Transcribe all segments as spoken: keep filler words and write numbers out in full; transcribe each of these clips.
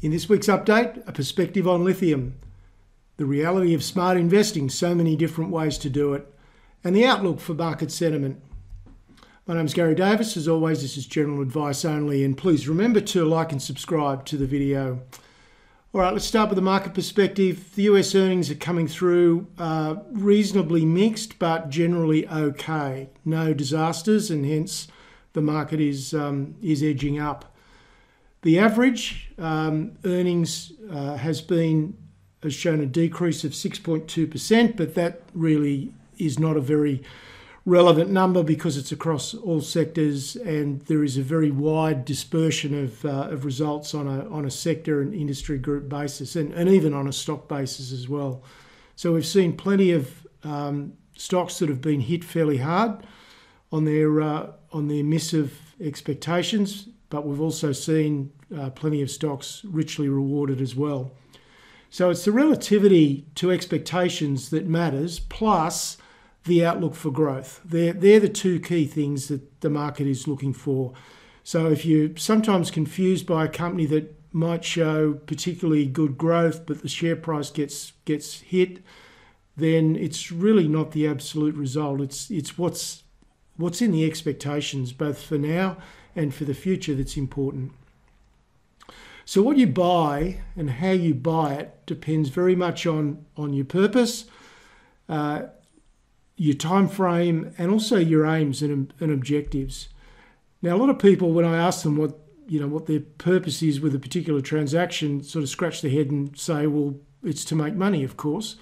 In this week's update, a perspective on lithium, the reality of smart investing, so many different ways to do it, and the outlook for market sentiment. My name's Gary Davis. As always, this is general advice only, and please remember to like and subscribe to the video. All right, let's start with the market perspective. The U S earnings are coming through uh, reasonably mixed, but generally okay. No disasters, and hence the market is, um, is edging up. The average um, earnings uh, has been has shown a decrease of six point two percent, but that really is not a very relevant number because it's across all sectors, and there is a very wide dispersion of, uh, of results on a, on a sector and industry group basis, and, and even on a stock basis as well. So we've seen plenty of um, stocks that have been hit fairly hard on their, uh, on their miss of expectations, but we've also seen uh, plenty of stocks richly rewarded as well. So it's the relativity to expectations that matters, plus the outlook for growth. They're, they're the two key things that the market is looking for. So if you're sometimes confused by a company that might show particularly good growth, but the share price gets, gets hit, then it's really not the absolute result. It's, it's what's, what's in the expectations, both for now and for the future, that's important. So what you buy and how you buy it depends very much on, on your purpose, uh, your time frame, and also your aims and, and objectives. Now, a lot of people, when I ask them what you know what their purpose is with a particular transaction, sort of scratch their head and say, well, it's to make money, of course.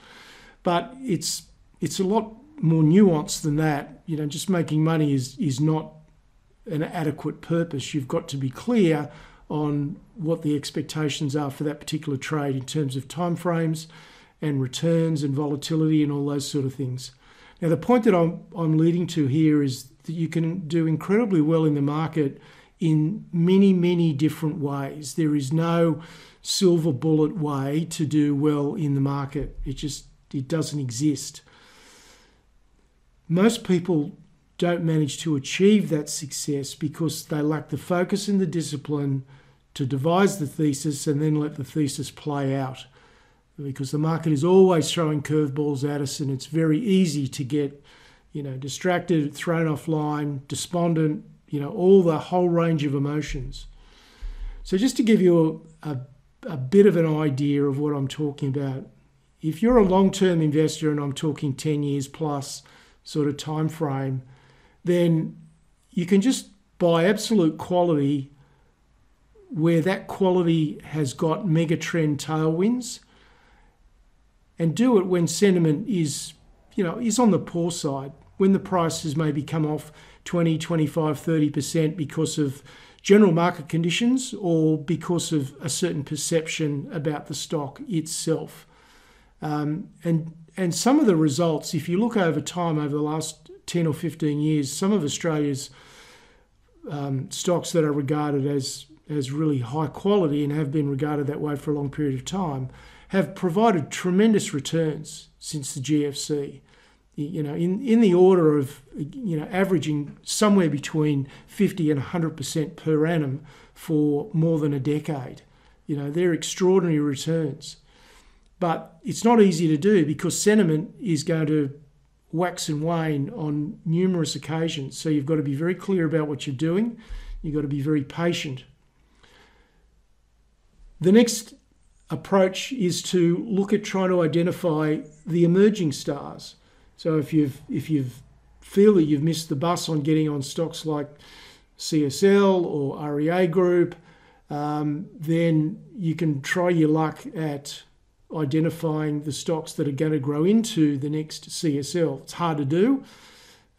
But it's it's a lot more nuanced than that. You know, just making money is is not an adequate purpose. You've got to be clear on what the expectations are for that particular trade in terms of timeframes and returns and volatility and all those sort of things. Now, the point that I'm, I'm leading to here is that you can do incredibly well in the market in many, many different ways. There is no silver bullet way to do well in the market. It just, it doesn't exist. Most people don't manage to achieve that success because they lack the focus and the discipline to devise the thesis and then let the thesis play out, because the market is always throwing curveballs at us, and it's very easy to get, you know, distracted, thrown offline, despondent, you know, all the whole range of emotions. So just to give you a, a, a bit of an idea of what I'm talking about, if you're a long-term investor, and I'm talking ten years plus sort of time frame, then you can just buy absolute quality where that quality has got mega trend tailwinds, and do it when sentiment is, you know, is on the poor side, when the price has maybe come off twenty, twenty-five, thirty percent because of general market conditions or because of a certain perception about the stock itself. Um, and, and some of the results, if you look over time, over the last ten or fifteen years, some of Australia's um, stocks that are regarded as, as really high quality and have been regarded that way for a long period of time, have provided tremendous returns since the G F C, you know, in, in the order of, you know, averaging somewhere between fifty and one hundred percent per annum for more than a decade. You know, they're extraordinary returns. But it's not easy to do because sentiment is going to wax and wane on numerous occasions. So you've got to be very clear about what you're doing. You've got to be very patient. The next approach is to look at trying to identify the emerging stars. So if you've if you've feel that you've missed the bus on getting on stocks like C S L or R E A Group, um, then you can try your luck at identifying the stocks that are going to grow into the next C S L. It's hard to do,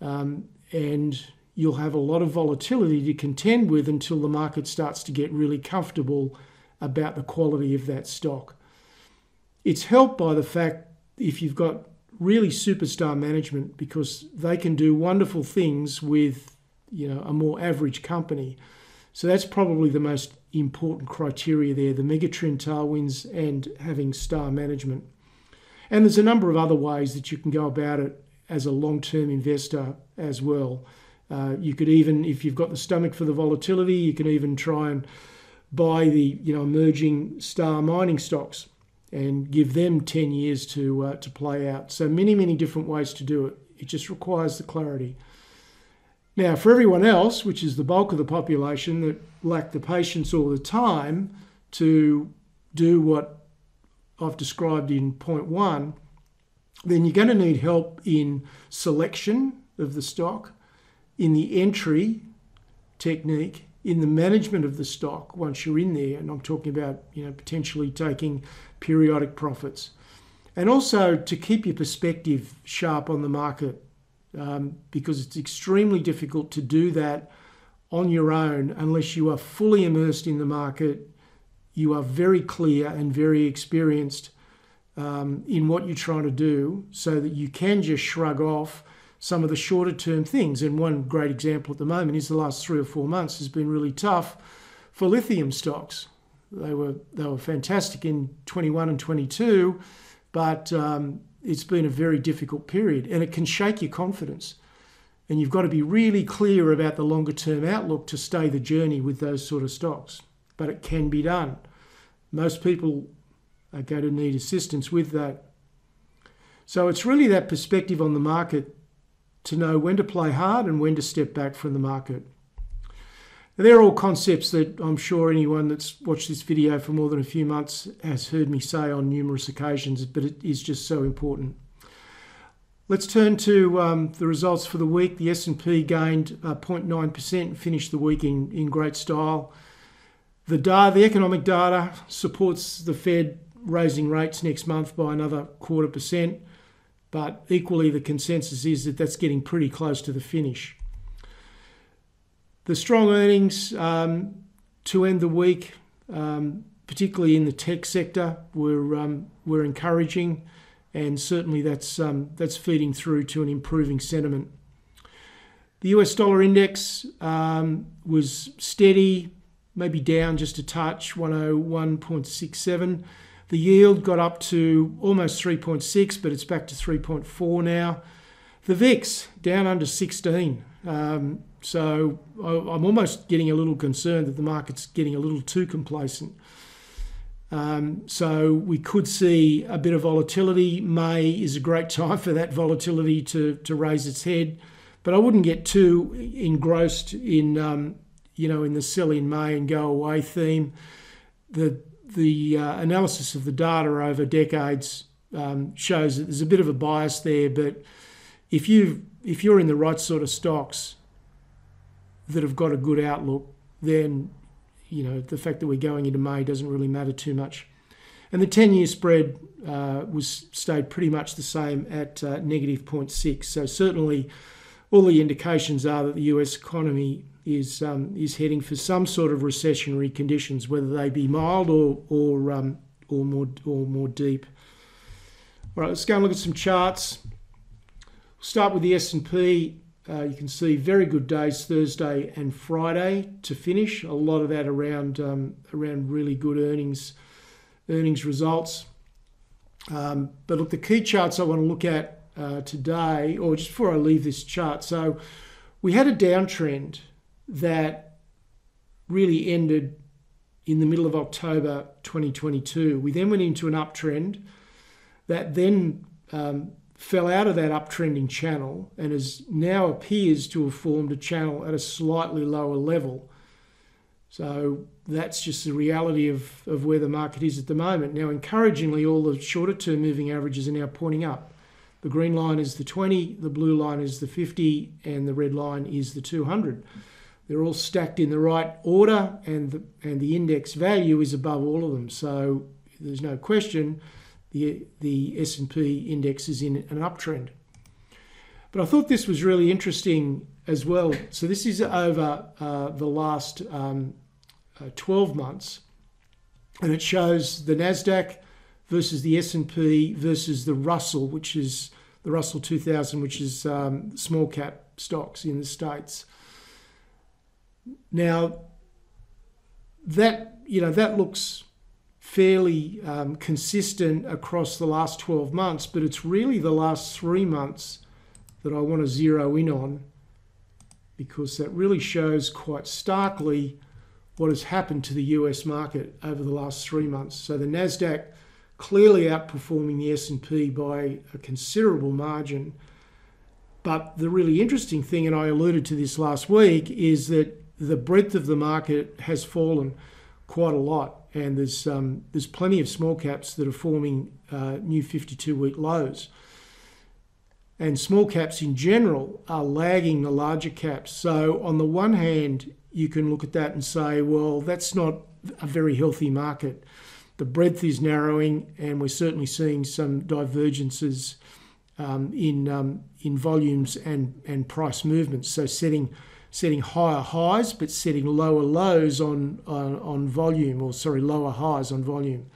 um, and you'll have a lot of volatility to contend with until the market starts to get really comfortable about the quality of that stock. It's helped by the fact if you've got really superstar management, because they can do wonderful things with, you know, a more average company. So that's probably the most important criteria there, the megatrend tailwinds and having star management. And there's a number of other ways that you can go about it as a long-term investor as well. Uh, you could even, if you've got the stomach for the volatility, you can even try and buy the you know emerging star mining stocks and give them ten years to uh, to play out. So many, many different ways to do it. It just requires the clarity. Now, for everyone else, which is the bulk of the population that lack the patience or the time to do what I've described in point one, then you're going to need help in selection of the stock, in the entry technique, in the management of the stock once you're in there. And I'm talking about, you know, potentially taking periodic profits. And also to keep your perspective sharp on the market, um, because it's extremely difficult to do that on your own unless you are fully immersed in the market, you are very clear and very experienced um, in what you're trying to do, so that you can just shrug off some of the shorter term things. And one great example at the moment is the last three or four months has been really tough for lithium stocks. They were they were fantastic in twenty-one and twenty-two, but um, it's been a very difficult period, and it can shake your confidence. And you've got to be really clear about the longer term outlook to stay the journey with those sort of stocks. But it can be done. Most people are going to need assistance with that. So it's really that perspective on the market, to know when to play hard and when to step back from the market. Now, they're all concepts that I'm sure anyone that's watched this video for more than a few months has heard me say on numerous occasions, but it is just so important. Let's turn to um, the results for the week. The S and P gained uh, zero point nine percent and finished the week in, in great style. The data, the economic data supports the Fed raising rates next month by another quarter percent. But equally, the consensus is that that's getting pretty close to the finish. The strong earnings um, to end the week, um, particularly in the tech sector, were, um, were encouraging. And certainly that's, um, that's feeding through to an improving sentiment. The U S dollar index um, was steady, maybe down just a touch, one oh one point six seven. The yield got up to almost three point six, but it's back to three point four now. The V I X down under sixteen. Um, so I'm almost getting a little concerned that the market's getting a little too complacent. Um, so we could see a bit of volatility. May is a great time for that volatility to, to raise its head, but I wouldn't get too engrossed in, um, you know, in the sell in May and go away theme. The The uh, analysis of the data over decades um, shows that there's a bit of a bias there, but if, you've, if you're in the right sort of stocks that have got a good outlook, then you know the fact that we're going into May doesn't really matter too much. And the ten-year spread uh, was stayed pretty much the same at uh, negative zero point six. So certainly all the indications are that the U S economy is um, is heading for some sort of recessionary conditions, whether they be mild or or um, or more or more deep. All right, let's go and look at some charts. We'll start with the S and P. Uh, you can see very good days Thursday and Friday to finish. A lot of that around um, around really good earnings earnings results. Um, but look, the key charts I want to look at uh, today, or just before I leave this chart. So we had a downtrend that really ended in the middle of October twenty twenty-two. We then went into an uptrend that then um, fell out of that uptrending channel and is now appears to have formed a channel at a slightly lower level. So that's just the reality of, of where the market is at the moment. Now, encouragingly, all the shorter term moving averages are now pointing up. The green line is the twenty, the blue line is the fifty, and the red line is the two hundred. They're all stacked in the right order, and the, and the index value is above all of them. So there's no question the, the S and P index is in an uptrend. But I thought this was really interesting as well. So this is over uh, the last um, uh, twelve months, and it shows the NASDAQ versus the S and P versus the Russell, which is the Russell two thousand, which is um, small cap stocks in the States. Now, that, you know, that looks fairly um, consistent across the last twelve months, but it's really the last three months that I want to zero in on, because that really shows quite starkly what has happened to the U S market over the last three months. So the NASDAQ clearly outperforming the S and P by a considerable margin. But the really interesting thing, and I alluded to this last week, is that the breadth of the market has fallen quite a lot. And there's, um, there's plenty of small caps that are forming uh, new fifty-two week lows. And small caps in general are lagging the larger caps. So on the one hand, you can look at that and say, well, that's not a very healthy market. The breadth is narrowing, and we're certainly seeing some divergences um, in um, in volumes and, and price movements. So setting setting higher highs, but setting lower lows on, on on volume, or sorry, lower highs on volume.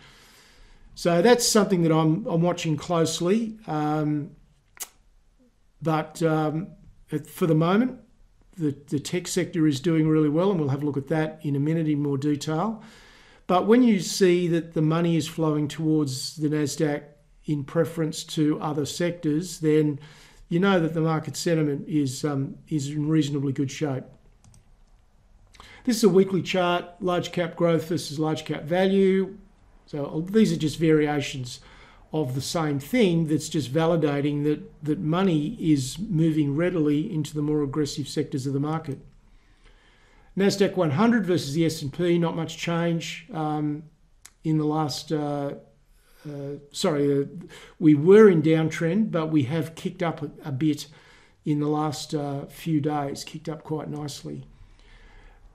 So that's something that I'm I'm watching closely. Um, but um, for the moment, the, the tech sector is doing really well, and we'll have a look at that in a minute in more detail. But when you see that the money is flowing towards the NASDAQ in preference to other sectors, then you know that the market sentiment is, um, is in reasonably good shape. This is a weekly chart, large cap growth versus large cap value. So these are just variations of the same thing that's just validating that, that money is moving readily into the more aggressive sectors of the market. NASDAQ one hundred versus the S and P, not much change um, in the last, uh, uh, sorry, uh, we were in downtrend, but we have kicked up a, a bit in the last uh, few days, kicked up quite nicely.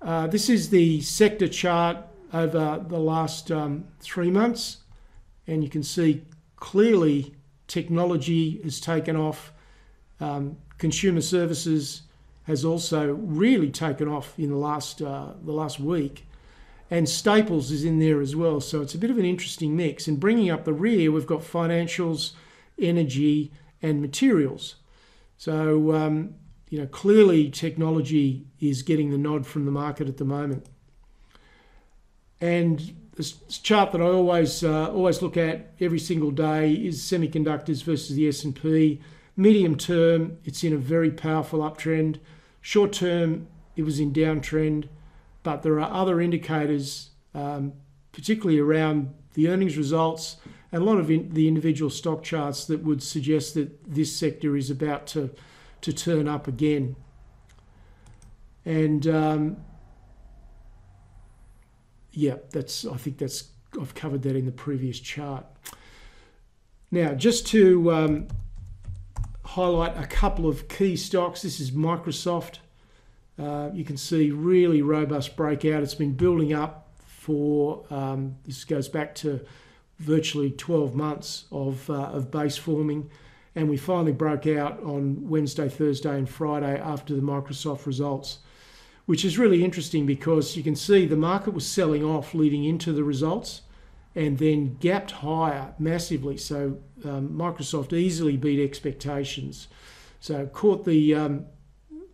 Uh, this is the sector chart over the last um, three months, and you can see clearly technology has taken off, um, consumer services has also really taken off in the last uh, the last week, and staples is in there as well. So it's a bit of an interesting mix. And bringing up the rear, we've got financials, energy, and materials. So um, you know, clearly technology is getting the nod from the market at the moment. And this chart that I always uh, always look at every single day is semiconductors versus the S and P. Medium term, it's in a very powerful uptrend. Short term, it was in downtrend, but there are other indicators, um, particularly around the earnings results and a lot of in, the individual stock charts, that would suggest that this sector is about to, to turn up again. And um, yeah, that's I think that's I've covered that in the previous chart. Now, just to um, highlight a couple of key stocks. This is Microsoft. Uh, you can see really robust breakout. It's been building up for, um, this goes back to virtually twelve months of, uh, of base forming. And we finally broke out on Wednesday, Thursday and Friday after the Microsoft results, which is really interesting because you can see the market was selling off leading into the results and then gapped higher massively. So um, Microsoft easily beat expectations. So caught the um,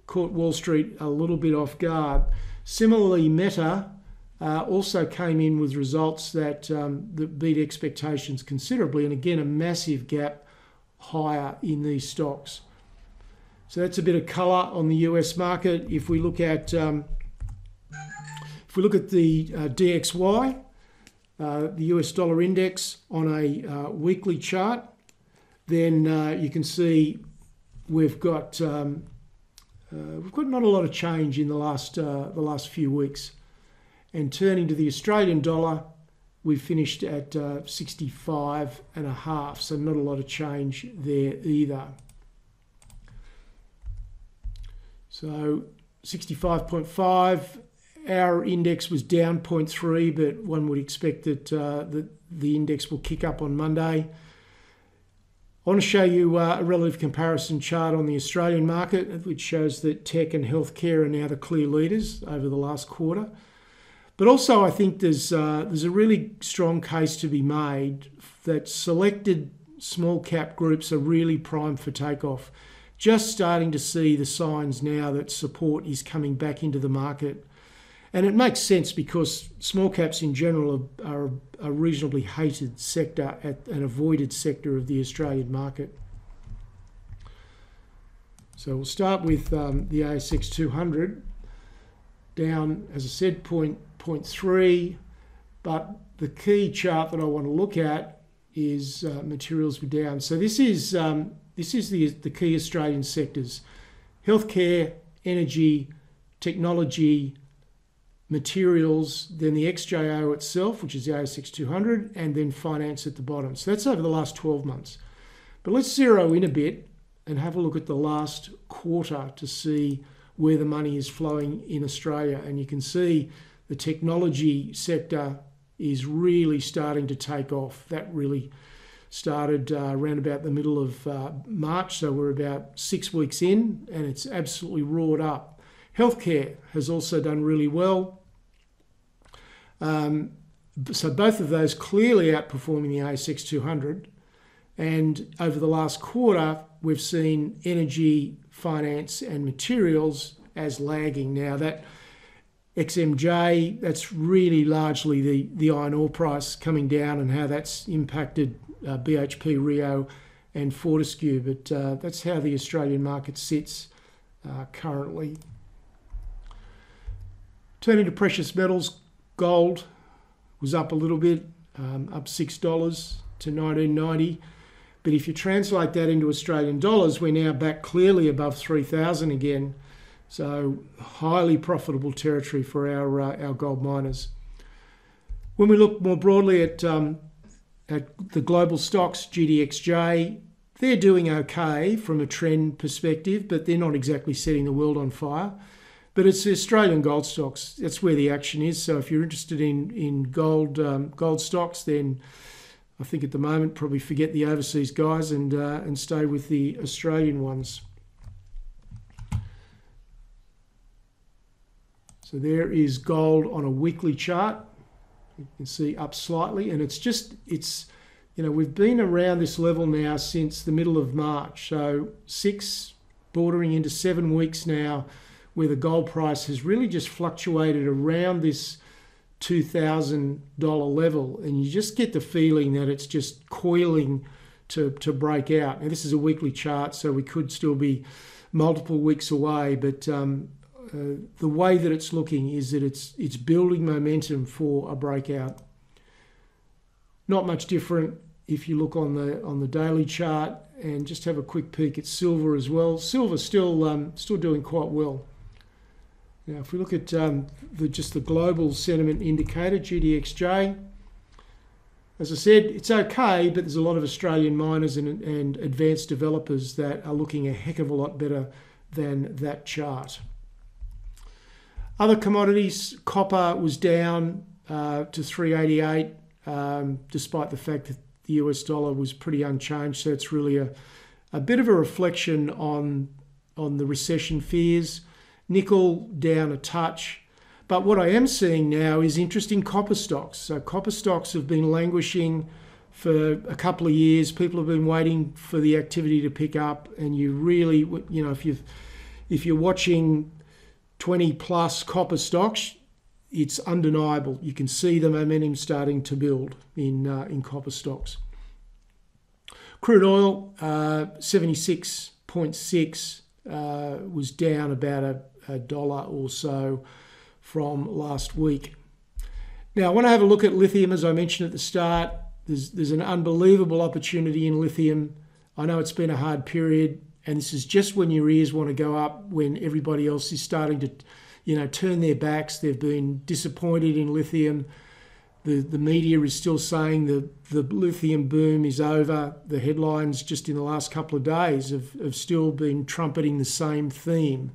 caught Wall Street a little bit off guard. Similarly, Meta uh, also came in with results that, um, that beat expectations considerably, and again, a massive gap higher in these stocks. So that's a bit of color on the U S market. If we look at, um, if we look at the uh, D X Y, Uh, the U S dollar index on a uh, weekly chart, then uh, you can see we've got um, uh, we've got not a lot of change in the last uh, the last few weeks. And turning to the Australian dollar, we finished at uh, sixty-five and a half, so not a lot of change there either. So sixty-five point five. Our index was down zero point three, but one would expect that, uh, that the index will kick up on Monday. I want to show you uh, a relative comparison chart on the Australian market, which shows that tech and healthcare are now the clear leaders over the last quarter. But also I think there's, uh, there's a really strong case to be made that selected small cap groups are really primed for takeoff. Just starting to see the signs now that support is coming back into the market. And it makes sense because small caps in general are, are a reasonably hated sector at an avoided sector of the Australian market. So we'll start with um, the A S X two hundred, down, as I said, 0., zero point three. But the key chart that I want to look at is uh, materials were down. So this is um, this is the the key Australian sectors: healthcare, energy, technology, materials, then the X J O itself, which is the A S X two hundred, and then finance at the bottom. So that's over the last twelve months. But let's zero in a bit and have a look at the last quarter to see where the money is flowing in Australia. And you can see the technology sector is really starting to take off. That really started uh, around about the middle of uh, March, so we're about six weeks in, and it's absolutely roared up. Healthcare has also done really well. Um, so both of those clearly outperforming the A S X two hundred. And over the last quarter, we've seen energy, finance, and materials as lagging. Now that X M J, that's really largely the, the iron ore price coming down and how that's impacted uh, B H P, Rio, and Fortescue. But uh, that's how the Australian market sits uh, currently. Turning to precious metals, gold was up a little bit, um, up six dollars to nineteen ninety. But if you translate that into Australian dollars, we're now back clearly above three thousand again. So highly profitable territory for our uh, our gold miners. When we look more broadly at um, at the global stocks, G D X J, they're doing okay from a trend perspective, but they're not exactly setting the world on fire. But it's the Australian gold stocks. That's where the action is. So if you're interested in in gold um, gold stocks, then I think at the moment probably forget the overseas guys and uh, and stay with the Australian ones. So there is gold on a weekly chart. You can see up slightly, and it's just, it's, you know, we've been around this level now since the middle of March. So six, bordering into seven weeks now, where the gold price has really just fluctuated around this two thousand dollar level. And you just get the feeling that it's just coiling to, to break out. Now this is a weekly chart, so we could still be multiple weeks away, but um, Uh, the way that it's looking is that it's it's building momentum for a breakout. Not much different if you look on the on the daily chart and just have a quick peek at silver as well. Silver still um, still doing quite well. Now, if we look at um, the, just the global sentiment indicator G D X J, as I said, it's okay, but there's a lot of Australian miners and and advanced developers that are looking a heck of a lot better than that chart. Other commodities, copper was down uh, to three eighty-eight, um, despite the fact that the U S dollar was pretty unchanged. So it's really a, a bit of a reflection on, on the recession fears. Nickel down a touch. But what I am seeing now is interest in copper stocks. So copper stocks have been languishing for a couple of years. People have been waiting for the activity to pick up. And you really, you know, if you've, if you're watching twenty plus copper stocks, it's undeniable. You can see the momentum starting to build in uh, in copper stocks. Crude oil, uh, seventy-six point six, uh, was down about a, a dollar or so from last week. Now, I want to have a look at lithium. As I mentioned at the start, there's, there's an unbelievable opportunity in lithium. I know it's been a hard period, and this is just when your ears want to go up, when everybody else is starting to, you know, turn their backs. They've been disappointed in lithium. The, the media is still saying the, the lithium boom is over. The headlines just in the last couple of days have, have still been trumpeting the same theme.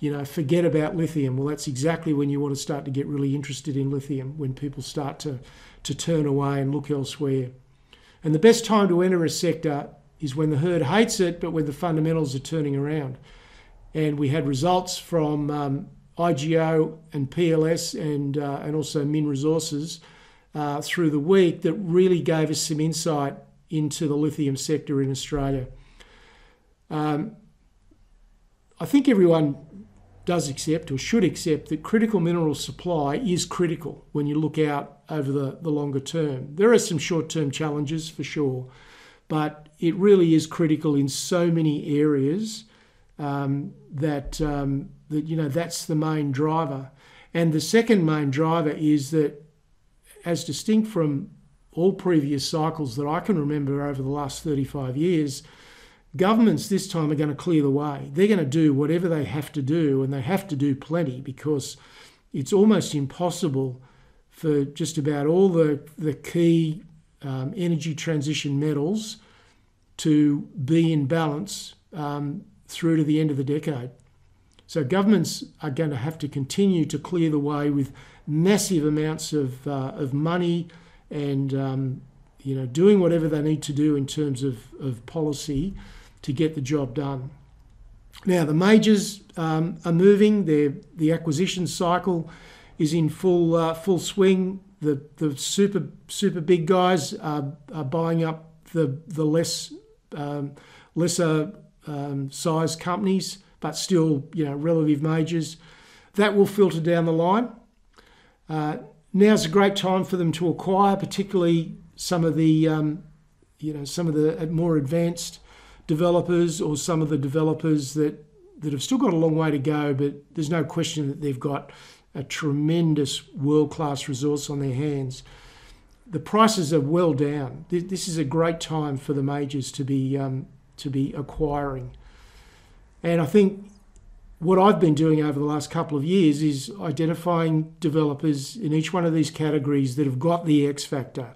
You know, forget about lithium. Well, that's exactly when you want to start to get really interested in lithium, when people start to, to turn away and look elsewhere. And the best time to enter a sector is when the herd hates it, but when the fundamentals are turning around. And we had results from um, I G O and P L S and, uh, and also Min Resources uh, through the week that really gave us some insight into the lithium sector in Australia. Um, I think everyone does accept, or should accept, that critical mineral supply is critical when you look out over the, the longer term. There are some short-term challenges for sure, but it really is critical in so many areas um, that, um, that, you know, that's the main driver. And the second main driver is that, as distinct from all previous cycles that I can remember over the last thirty-five years, governments this time are going to clear the way. They're going to do whatever they have to do, and they have to do plenty, because it's almost impossible for just about all the, the key um, energy transition metals to be in balance um, through to the end of the decade. So governments are going to have to continue to clear the way with massive amounts of, uh, of money and um, you know, doing whatever they need to do in terms of, of policy to get the job done. Now, the majors um, are moving. They're, the acquisition cycle is in full uh, full swing. The, the super super big guys are, are buying up the, the less um, lesser um, size companies, but still, you know, relative majors. That will filter down the line. Uh, now's a great time for them to acquire, particularly some of the, um, you know, some of the more advanced developers, or some of the developers that, that have still got a long way to go, but there's no question that they've got a tremendous world-class resource on their hands. The prices are well down. This is a great time for the majors to be, um, to be acquiring. And I think what I've been doing over the last couple of years is identifying developers in each one of these categories that have got the X factor,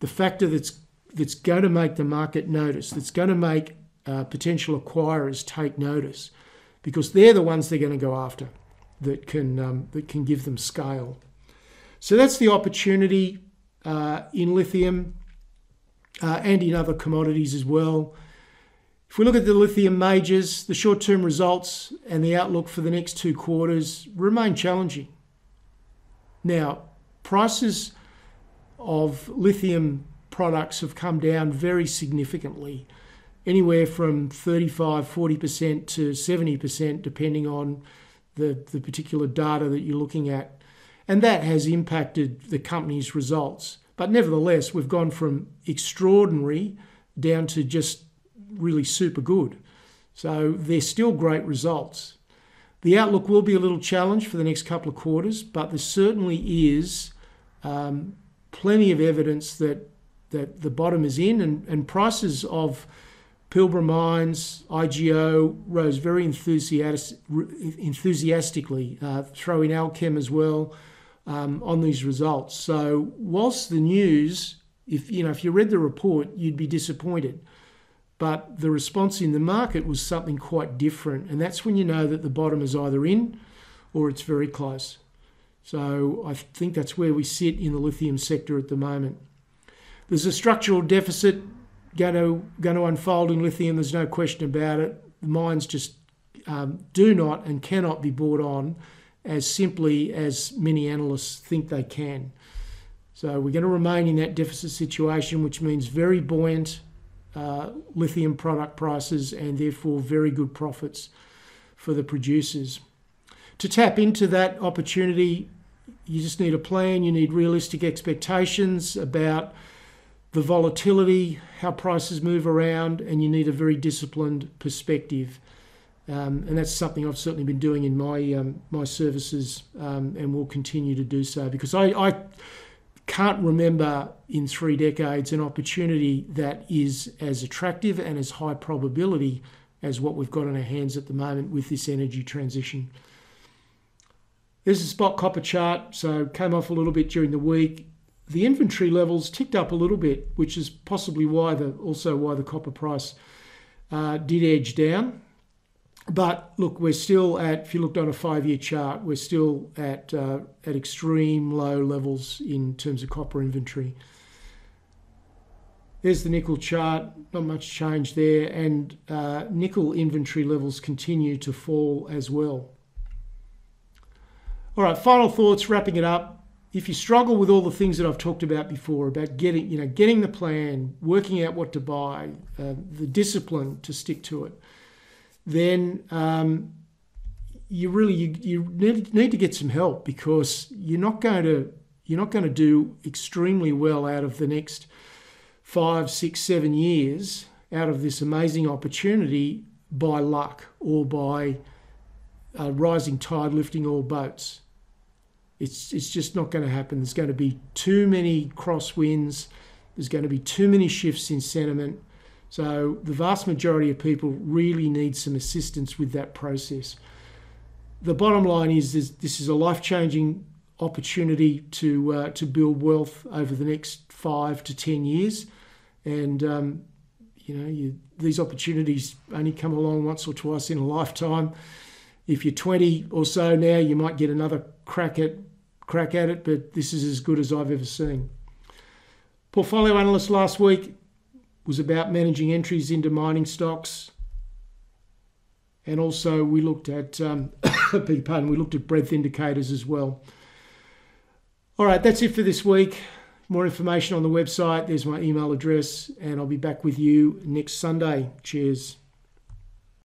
the factor that's, that's going to make the market notice, that's going to make uh, potential acquirers take notice, because they're the ones they're going to go after that can, um, that can give them scale. So that's the opportunity uh, in lithium uh, and in other commodities as well. If we look at the lithium majors, the short-term results and the outlook for the next two quarters remain challenging. Now, prices of lithium products have come down very significantly, anywhere from thirty-five, forty percent to seventy percent, depending on the, the particular data that you're looking at. And that has impacted the company's results. But nevertheless, we've gone from extraordinary down to just really super good. So they're still great results. The outlook will be a little challenge for the next couple of quarters, but there certainly is um, plenty of evidence that, that the bottom is in, and, and prices of Pilbara Mines, I G O rose very enthusiastic, enthusiastically, uh, throw in Alchem as well, um, on these results. So whilst the news, if you know, if you read the report, you'd be disappointed. But the response in the market was something quite different. And that's when you know that the bottom is either in or it's very close. So I think that's where we sit in the lithium sector at the moment. There's a structural deficit going to, going to unfold in lithium. There's no question about it. The mines just um, do not and cannot be bought on as simply as many analysts think they can. So we're going to remain in that deficit situation, which means very buoyant Uh, lithium product prices, and therefore very good profits for the producers. To tap into that opportunity, you just need a plan. You need realistic expectations about the volatility, how prices move around, and you need a very disciplined perspective. Um, and that's something I've certainly been doing in my, um, my services, um, and will continue to do so, because I, I can't remember in three decades an opportunity that is as attractive and as high probability as what we've got on our hands at the moment with this energy transition. There's a spot copper chart, so came off a little bit during the week. The inventory levels ticked up a little bit, which is possibly why the, also why the copper price uh, did edge down. But look, we're still at, if you looked on a five-year chart, we're still at, uh, at extreme low levels in terms of copper inventory. There's the nickel chart, not much change there, and uh, nickel inventory levels continue to fall as well. All right, final thoughts, wrapping it up. If you struggle with all the things that I've talked about before, about getting, you know, getting the plan, working out what to buy, uh, the discipline to stick to it, then um, you really you, you need, need to get some help, because you're not going to you're not going to do extremely well out of the next five, six, seven years out of this amazing opportunity by luck or by a rising tide lifting all boats. It's, it's just not going to happen. There's going to be too many crosswinds. There's going to be too many shifts in sentiment. So the vast majority of people really need some assistance with that process. The bottom line is, is this is a life-changing opportunity to uh, to build wealth over the next five to ten years. And, um, you know, you, these opportunities only come along once or twice in a lifetime. If you're twenty or so now, you might get another crack at, crack at it, but this is as good as I've ever seen. Portfolio Analyst last week was about managing entries into mining stocks. And also we looked at, um, pardon, we looked at breadth indicators as well. All right, that's it for this week. More information on the website. There's my email address, and I'll be back with you next Sunday. Cheers.